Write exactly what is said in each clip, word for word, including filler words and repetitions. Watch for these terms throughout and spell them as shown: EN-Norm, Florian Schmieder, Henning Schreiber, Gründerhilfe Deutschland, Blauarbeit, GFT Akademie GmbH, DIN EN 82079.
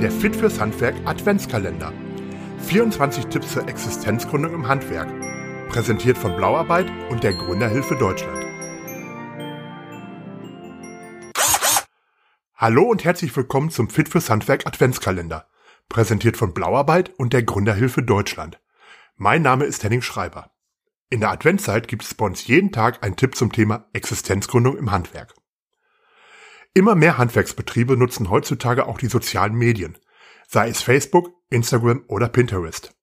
der Fit fürs Handwerk Adventskalender. vierundzwanzig Tipps zur Existenzgründung im Handwerk. Präsentiert von Blauarbeit und der Gründerhilfe Deutschland. Hallo und herzlich willkommen zum Fit fürs Handwerk Adventskalender. Präsentiert von Blauarbeit und der Gründerhilfe Deutschland. Mein Name ist Henning Schreiber. In der Adventszeit gibt es bei uns jeden Tag einen Tipp zum Thema Existenzgründung im Handwerk. Immer mehr Handwerksbetriebe nutzen heutzutage auch die sozialen Medien, sei es Facebook, Instagram oder Pinterest.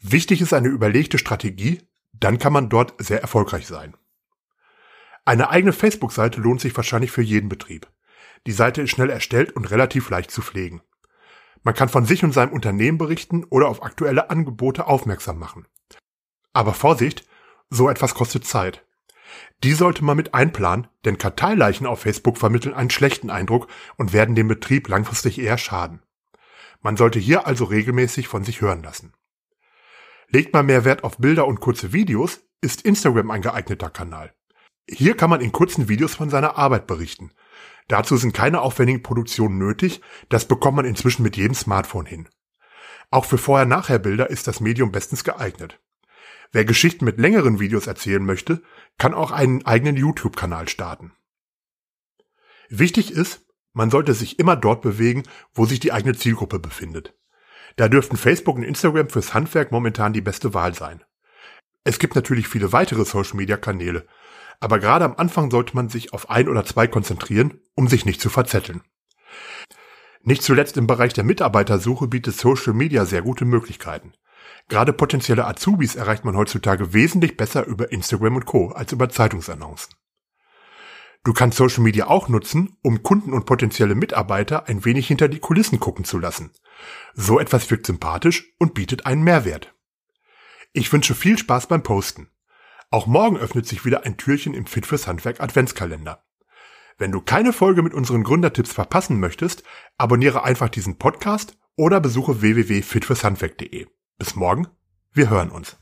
Wichtig ist eine überlegte Strategie, dann kann man dort sehr erfolgreich sein. Eine eigene Facebook-Seite lohnt sich wahrscheinlich für jeden Betrieb. Die Seite ist schnell erstellt und relativ leicht zu pflegen. Man kann von sich und seinem Unternehmen berichten oder auf aktuelle Angebote aufmerksam machen. Aber Vorsicht, so etwas kostet Zeit. Die sollte man mit einplanen, denn Karteileichen auf Facebook vermitteln einen schlechten Eindruck und werden dem Betrieb langfristig eher schaden. Man sollte hier also regelmäßig von sich hören lassen. Legt man mehr Wert auf Bilder und kurze Videos, ist Instagram ein geeigneter Kanal. Hier kann man in kurzen Videos von seiner Arbeit berichten. Dazu sind keine aufwendigen Produktionen nötig, das bekommt man inzwischen mit jedem Smartphone hin. Auch für Vorher-Nachher-Bilder ist das Medium bestens geeignet. Wer Geschichten mit längeren Videos erzählen möchte, kann auch einen eigenen YouTube-Kanal starten. Wichtig ist, man sollte sich immer dort bewegen, wo sich die eigene Zielgruppe befindet. Da dürften Facebook und Instagram fürs Handwerk momentan die beste Wahl sein. Es gibt natürlich viele weitere Social-Media-Kanäle, aber gerade am Anfang sollte man sich auf ein oder zwei konzentrieren, um sich nicht zu verzetteln. Nicht zuletzt im Bereich der Mitarbeitersuche bietet Social Media sehr gute Möglichkeiten. Gerade potenzielle Azubis erreicht man heutzutage wesentlich besser über Instagram und Co. als über Zeitungsannoncen. Du kannst Social Media auch nutzen, um Kunden und potenzielle Mitarbeiter ein wenig hinter die Kulissen gucken zu lassen. So etwas wirkt sympathisch und bietet einen Mehrwert. Ich wünsche viel Spaß beim Posten. Auch morgen öffnet sich wieder ein Türchen im Fit fürs Handwerk Adventskalender. Wenn du keine Folge mit unseren Gründertipps verpassen möchtest, abonniere einfach diesen Podcast oder besuche w w w punkt fit fürs handwerk punkt de. Bis morgen, wir hören uns.